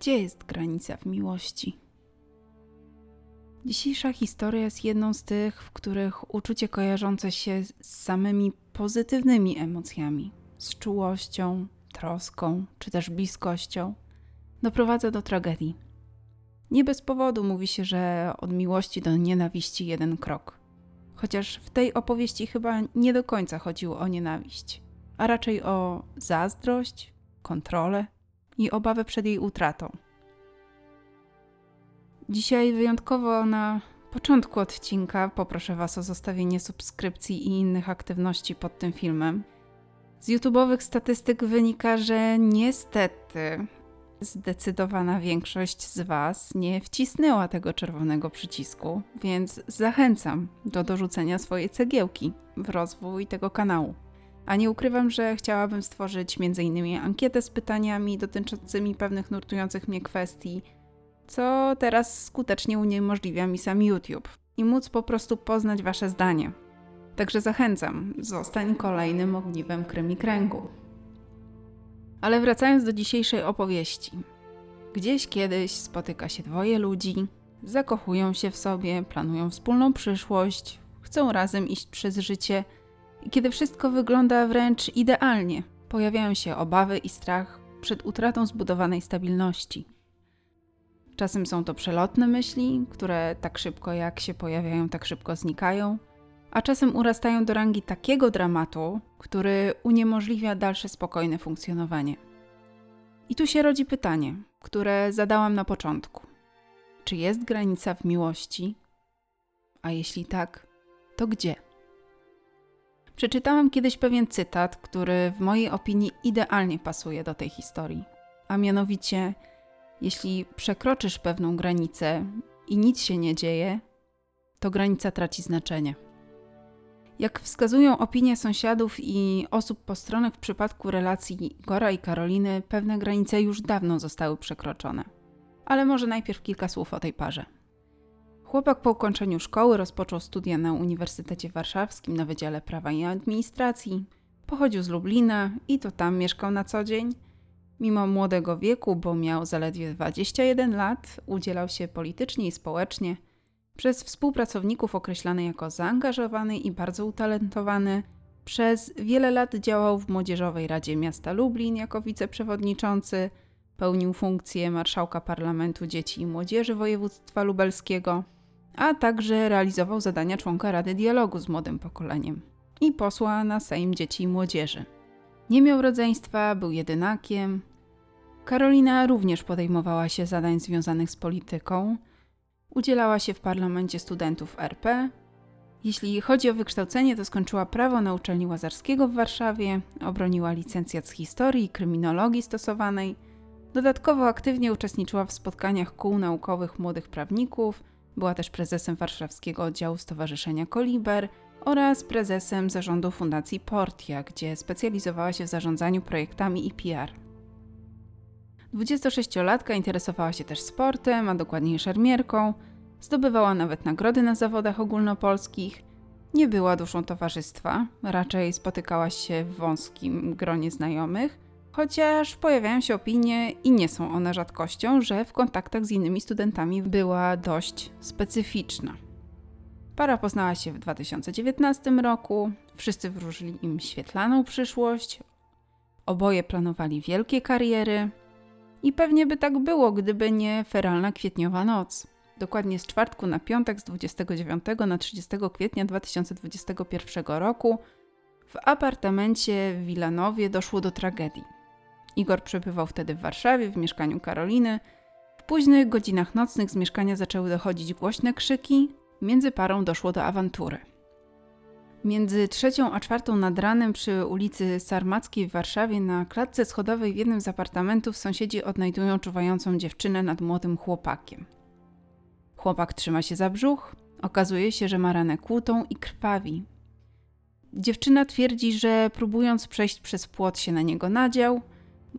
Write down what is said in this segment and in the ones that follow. Gdzie jest granica w miłości? Dzisiejsza historia jest jedną z tych, w których uczucie kojarzące się z samymi pozytywnymi emocjami, z czułością, troską czy też bliskością, doprowadza do tragedii. Nie bez powodu mówi się, że od miłości do nienawiści jeden krok. Chociaż w tej opowieści chyba nie do końca chodziło o nienawiść, a raczej o zazdrość, kontrolę i obawę przed jej utratą. Dzisiaj wyjątkowo na początku odcinka poproszę Was o zostawienie subskrypcji i innych aktywności pod tym filmem. Z YouTube'owych statystyk wynika, że niestety zdecydowana większość z Was nie wcisnęła tego czerwonego przycisku, więc zachęcam do dorzucenia swojej cegiełki w rozwój tego kanału. A nie ukrywam, że chciałabym stworzyć m.in. ankietę z pytaniami dotyczącymi pewnych nurtujących mnie kwestii, co teraz skutecznie uniemożliwia mi sam YouTube i móc po prostu poznać Wasze zdanie. Także zachęcam, zostań kolejnym ogniwem KrymiKręgu. Ale wracając do dzisiejszej opowieści. Gdzieś kiedyś spotyka się dwoje ludzi, zakochują się w sobie, planują wspólną przyszłość, chcą razem iść przez życie i kiedy wszystko wygląda wręcz idealnie, pojawiają się obawy i strach przed utratą zbudowanej stabilności. Czasem są to przelotne myśli, które tak szybko jak się pojawiają, tak szybko znikają, a czasem urastają do rangi takiego dramatu, który uniemożliwia dalsze spokojne funkcjonowanie. I tu się rodzi pytanie, które zadałam na początku. Czy jest granica w miłości? A jeśli tak, to gdzie? Przeczytałam kiedyś pewien cytat, który w mojej opinii idealnie pasuje do tej historii. A mianowicie, jeśli przekroczysz pewną granicę i nic się nie dzieje, to granica traci znaczenie. Jak wskazują opinie sąsiadów i osób postronnych w przypadku relacji Igora i Karoliny, pewne granice już dawno zostały przekroczone. Ale może najpierw kilka słów o tej parze. Chłopak po ukończeniu szkoły rozpoczął studia na Uniwersytecie Warszawskim na Wydziale Prawa i Administracji. Pochodził z Lublina i to tam mieszkał na co dzień. Mimo młodego wieku, bo miał zaledwie 21 lat, udzielał się politycznie i społecznie. Przez współpracowników określany jako zaangażowany i bardzo utalentowany, przez wiele lat działał w Młodzieżowej Radzie Miasta Lublin jako wiceprzewodniczący, pełnił funkcję marszałka Parlamentu Dzieci i Młodzieży Województwa Lubelskiego, a także realizował zadania członka Rady Dialogu z młodym pokoleniem i posła na Sejm Dzieci i Młodzieży. Nie miał rodzeństwa, był jedynakiem. Karolina również podejmowała się zadań związanych z polityką. Udzielała się w parlamencie studentów RP. Jeśli chodzi o wykształcenie, to skończyła prawo na uczelni Łazarskiego w Warszawie, obroniła licencjat z historii i kryminologii stosowanej. Dodatkowo aktywnie uczestniczyła w spotkaniach kół naukowych młodych prawników, była też prezesem warszawskiego oddziału Stowarzyszenia Koliber oraz prezesem zarządu Fundacji Portia, gdzie specjalizowała się w zarządzaniu projektami i PR. 26-latka interesowała się też sportem, a dokładniej szermierką, zdobywała nawet nagrody na zawodach ogólnopolskich, nie była duszą towarzystwa, raczej spotykała się w wąskim gronie znajomych, chociaż pojawiają się opinie i nie są one rzadkością, że w kontaktach z innymi studentami była dość specyficzna. Para poznała się w 2019 roku, wszyscy wróżyli im świetlaną przyszłość, oboje planowali wielkie kariery. I pewnie by tak było, gdyby nie feralna kwietniowa noc. Dokładnie z czwartku na piątek, z 29 na 30 kwietnia 2021 roku w apartamencie w Wilanowie doszło do tragedii. Igor przebywał wtedy w Warszawie, w mieszkaniu Karoliny. W późnych godzinach nocnych z mieszkania zaczęły dochodzić głośne krzyki. Między parą doszło do awantury. Między 3:00 a 4:00 nad ranem przy ulicy Sarmackiej w Warszawie na klatce schodowej w jednym z apartamentów sąsiedzi odnajdują czuwającą dziewczynę nad młodym chłopakiem. Chłopak trzyma się za brzuch, okazuje się, że ma ranę kłutą i krwawi. Dziewczyna twierdzi, że próbując przejść przez płot się na niego nadział,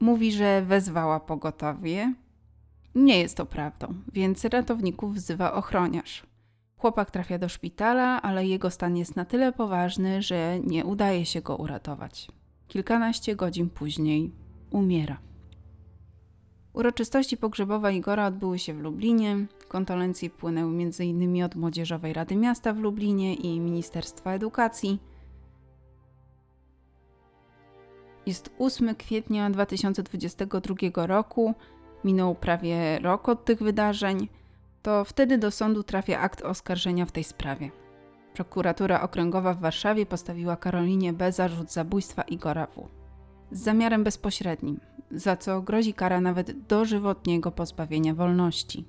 mówi, że wezwała pogotowie. Nie jest to prawdą, więc ratowników wzywa ochroniarz. Chłopak trafia do szpitala, ale jego stan jest na tyle poważny, że nie udaje się go uratować. Kilkanaście godzin później umiera. Uroczystości pogrzebowe Igora odbyły się w Lublinie. Kondolencje płynęły m.in. od Młodzieżowej Rady Miasta w Lublinie i Ministerstwa Edukacji. Jest 8 kwietnia 2022 roku. Minął prawie rok od tych wydarzeń. To wtedy do sądu trafia akt oskarżenia w tej sprawie. Prokuratura Okręgowa w Warszawie postawiła Karolinie B. zarzut zabójstwa Igora W. z zamiarem bezpośrednim, za co grozi kara nawet dożywotniego pozbawienia wolności.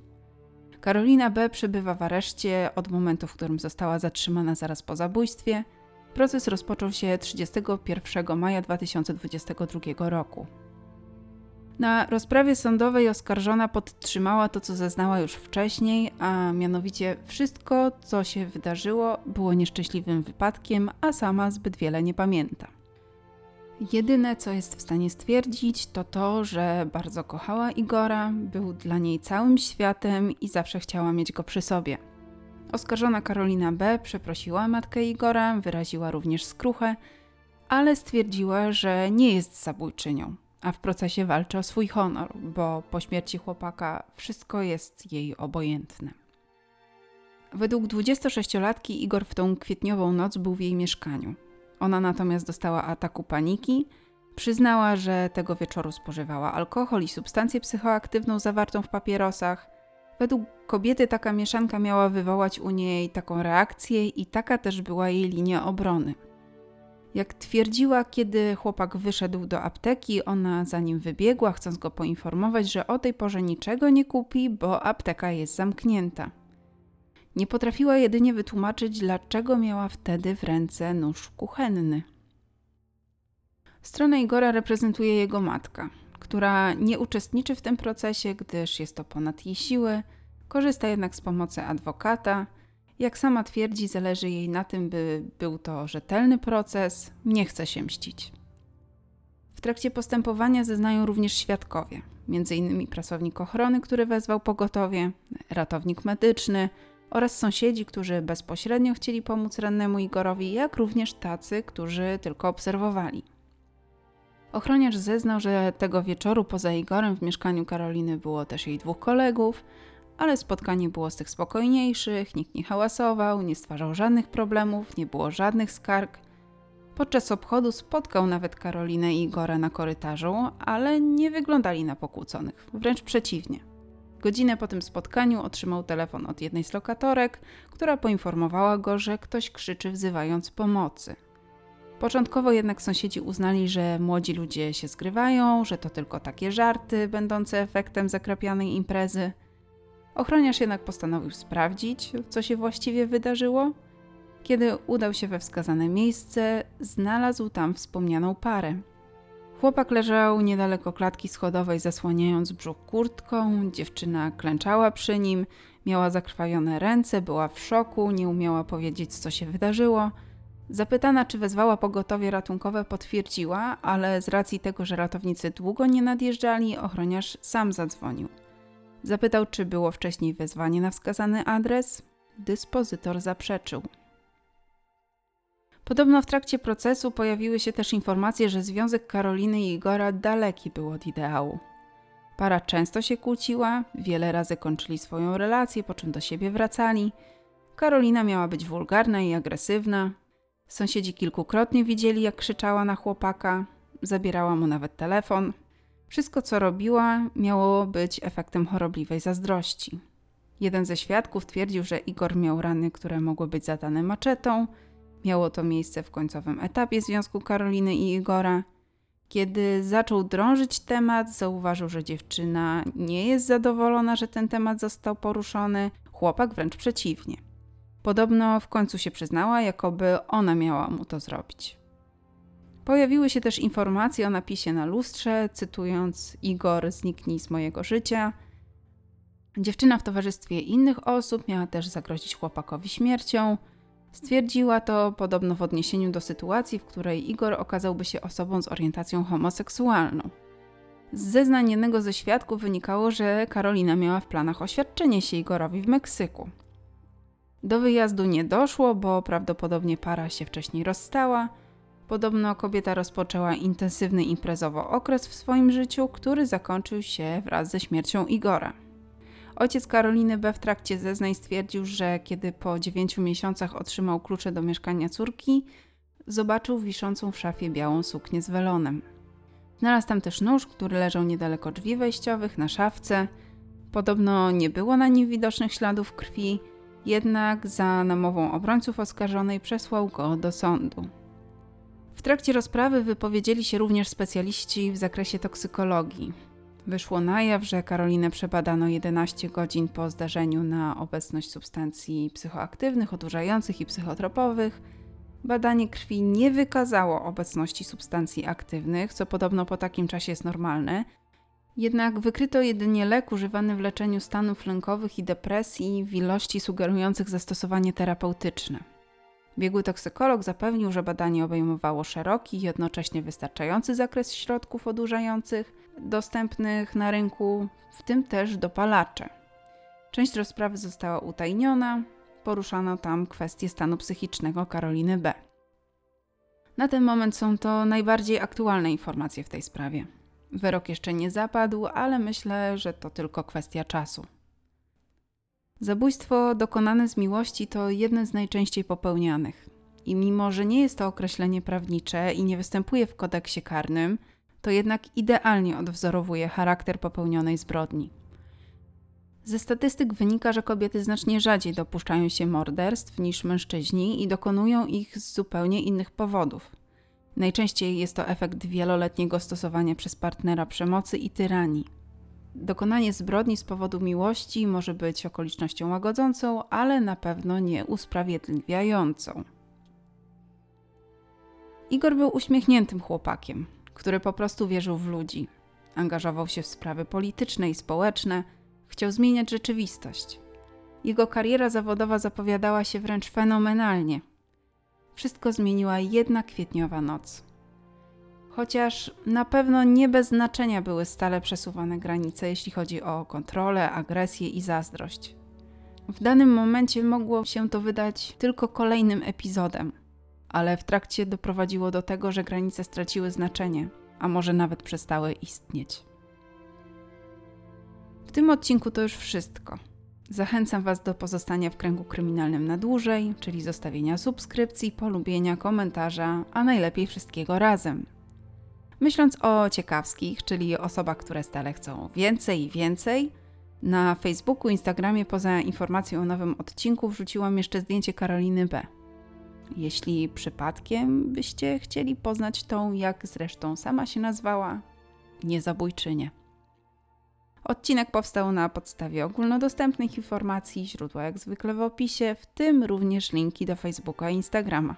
Karolina B. przebywa w areszcie od momentu, w którym została zatrzymana zaraz po zabójstwie. Proces rozpoczął się 31 maja 2022 roku. Na rozprawie sądowej oskarżona podtrzymała to, co zeznała już wcześniej, a mianowicie wszystko, co się wydarzyło, było nieszczęśliwym wypadkiem, a sama zbyt wiele nie pamięta. Jedyne, co jest w stanie stwierdzić, to to, że bardzo kochała Igora, był dla niej całym światem i zawsze chciała mieć go przy sobie. Oskarżona Karolina B. przeprosiła matkę Igora, wyraziła również skruchę, ale stwierdziła, że nie jest zabójczynią, a w procesie walczy o swój honor, bo po śmierci chłopaka wszystko jest jej obojętne. Według 26-latki Igor w tą kwietniową noc był w jej mieszkaniu. Ona natomiast dostała ataku paniki, przyznała, że tego wieczoru spożywała alkohol i substancję psychoaktywną zawartą w papierosach. Według kobiety taka mieszanka miała wywołać u niej taką reakcję i taka też była jej linia obrony. Jak twierdziła, kiedy chłopak wyszedł do apteki, ona za nim wybiegła, chcąc go poinformować, że o tej porze niczego nie kupi, bo apteka jest zamknięta. Nie potrafiła jedynie wytłumaczyć, dlaczego miała wtedy w ręce nóż kuchenny. Stronę Igora reprezentuje jego matka, która nie uczestniczy w tym procesie, gdyż jest to ponad jej siły, korzysta jednak z pomocy adwokata. Jak sama twierdzi, zależy jej na tym, by był to rzetelny proces, nie chce się mścić. W trakcie postępowania zeznają również świadkowie, m.in. pracownik ochrony, który wezwał pogotowie, ratownik medyczny oraz sąsiedzi, którzy bezpośrednio chcieli pomóc rannemu Igorowi, jak również tacy, którzy tylko obserwowali. Ochroniarz zeznał, że tego wieczoru poza Igorem w mieszkaniu Karoliny było też jej dwóch kolegów, ale spotkanie było z tych spokojniejszych, nikt nie hałasował, nie stwarzał żadnych problemów, nie było żadnych skarg. Podczas obchodu spotkał nawet Karolinę i Igora na korytarzu, ale nie wyglądali na pokłóconych, wręcz przeciwnie. Godzinę po tym spotkaniu otrzymał telefon od jednej z lokatorek, która poinformowała go, że ktoś krzyczy, wzywając pomocy. Początkowo jednak sąsiedzi uznali, że młodzi ludzie się zgrywają, że to tylko takie żarty będące efektem zakrapianej imprezy. Ochroniarz jednak postanowił sprawdzić, co się właściwie wydarzyło. Kiedy udał się we wskazane miejsce, znalazł tam wspomnianą parę. Chłopak leżał niedaleko klatki schodowej, zasłaniając brzuch kurtką, dziewczyna klęczała przy nim, miała zakrwawione ręce, była w szoku, nie umiała powiedzieć, co się wydarzyło. Zapytana, czy wezwała pogotowie ratunkowe, potwierdziła, ale z racji tego, że ratownicy długo nie nadjeżdżali, ochroniarz sam zadzwonił. Zapytał, czy było wcześniej wezwanie na wskazany adres. Dyspozytor zaprzeczył. Podobno w trakcie procesu pojawiły się też informacje, że związek Karoliny i Igora daleki był od ideału. Para często się kłóciła, wiele razy kończyli swoją relację, po czym do siebie wracali. Karolina miała być wulgarna i agresywna. Sąsiedzi kilkukrotnie widzieli, jak krzyczała na chłopaka, zabierała mu nawet telefon. Wszystko, co robiła, miało być efektem chorobliwej zazdrości. Jeden ze świadków twierdził, że Igor miał rany, które mogły być zadane maczetą. Miało to miejsce w końcowym etapie związku Karoliny i Igora. Kiedy zaczął drążyć temat, zauważył, że dziewczyna nie jest zadowolona, że ten temat został poruszony. Chłopak wręcz przeciwnie. Podobno w końcu się przyznała, jakoby ona miała mu to zrobić. Pojawiły się też informacje o napisie na lustrze, cytując: Igor, zniknij z mojego życia. Dziewczyna w towarzystwie innych osób miała też zagrozić chłopakowi śmiercią. Stwierdziła to podobno w odniesieniu do sytuacji, w której Igor okazałby się osobą z orientacją homoseksualną. Z zeznań jednego ze świadków wynikało, że Karolina miała w planach oświadczenie się Igorowi w Meksyku. Do wyjazdu nie doszło, bo prawdopodobnie para się wcześniej rozstała. Podobno kobieta rozpoczęła intensywny imprezowo okres w swoim życiu, który zakończył się wraz ze śmiercią Igora. Ojciec Karoliny B. w trakcie zeznań stwierdził, że kiedy po 9 miesiącach otrzymał klucze do mieszkania córki, zobaczył wiszącą w szafie białą suknię z welonem. Znalazł tam też nóż, który leżał niedaleko drzwi wejściowych, na szafce. Podobno nie było na nim widocznych śladów krwi, jednak za namową obrońców oskarżonej przesłał go do sądu. W trakcie rozprawy wypowiedzieli się również specjaliści w zakresie toksykologii. Wyszło na jaw, że Karolinę przebadano 11 godzin po zdarzeniu na obecność substancji psychoaktywnych, odurzających i psychotropowych. Badanie krwi nie wykazało obecności substancji aktywnych, co podobno po takim czasie jest normalne. Jednak wykryto jedynie lek używany w leczeniu stanów lękowych i depresji w ilości sugerujących zastosowanie terapeutyczne. Biegły toksykolog zapewnił, że badanie obejmowało szeroki i jednocześnie wystarczający zakres środków odurzających dostępnych na rynku, w tym też dopalacze. Część rozprawy została utajniona, poruszano tam kwestię stanu psychicznego Karoliny B. Na ten moment są to najbardziej aktualne informacje w tej sprawie. Wyrok jeszcze nie zapadł, ale myślę, że to tylko kwestia czasu. Zabójstwo dokonane z miłości to jedne z najczęściej popełnianych. I mimo, że nie jest to określenie prawnicze i nie występuje w kodeksie karnym, to jednak idealnie odwzorowuje charakter popełnionej zbrodni. Ze statystyk wynika, że kobiety znacznie rzadziej dopuszczają się morderstw niż mężczyźni i dokonują ich z zupełnie innych powodów. Najczęściej jest to efekt wieloletniego stosowania przez partnera przemocy i tyranii. Dokonanie zbrodni z powodu miłości może być okolicznością łagodzącą, ale na pewno nie usprawiedliwiającą. Igor był uśmiechniętym chłopakiem, który po prostu wierzył w ludzi. Angażował się w sprawy polityczne i społeczne, chciał zmieniać rzeczywistość. Jego kariera zawodowa zapowiadała się wręcz fenomenalnie. Wszystko zmieniła jedna kwietniowa noc. Chociaż na pewno nie bez znaczenia były stale przesuwane granice, jeśli chodzi o kontrolę, agresję i zazdrość. W danym momencie mogło się to wydać tylko kolejnym epizodem, ale w trakcie doprowadziło do tego, że granice straciły znaczenie, a może nawet przestały istnieć. W tym odcinku to już wszystko. Zachęcam Was do pozostania w kręgu kryminalnym na dłużej, czyli zostawienia subskrypcji, polubienia, komentarza, a najlepiej wszystkiego razem. Myśląc o ciekawskich, czyli osobach, które stale chcą więcej i więcej, na Facebooku, Instagramie poza informacją o nowym odcinku wrzuciłam jeszcze zdjęcie Karoliny B. Jeśli przypadkiem byście chcieli poznać tą, jak zresztą sama się nazwała, niezabójczynię. Odcinek powstał na podstawie ogólnodostępnych informacji, źródła jak zwykle w opisie, w tym również linki do Facebooka i Instagrama.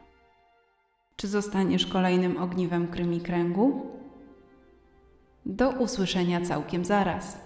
Czy zostaniesz kolejnym ogniwem KrymiKręgu? Do usłyszenia całkiem zaraz.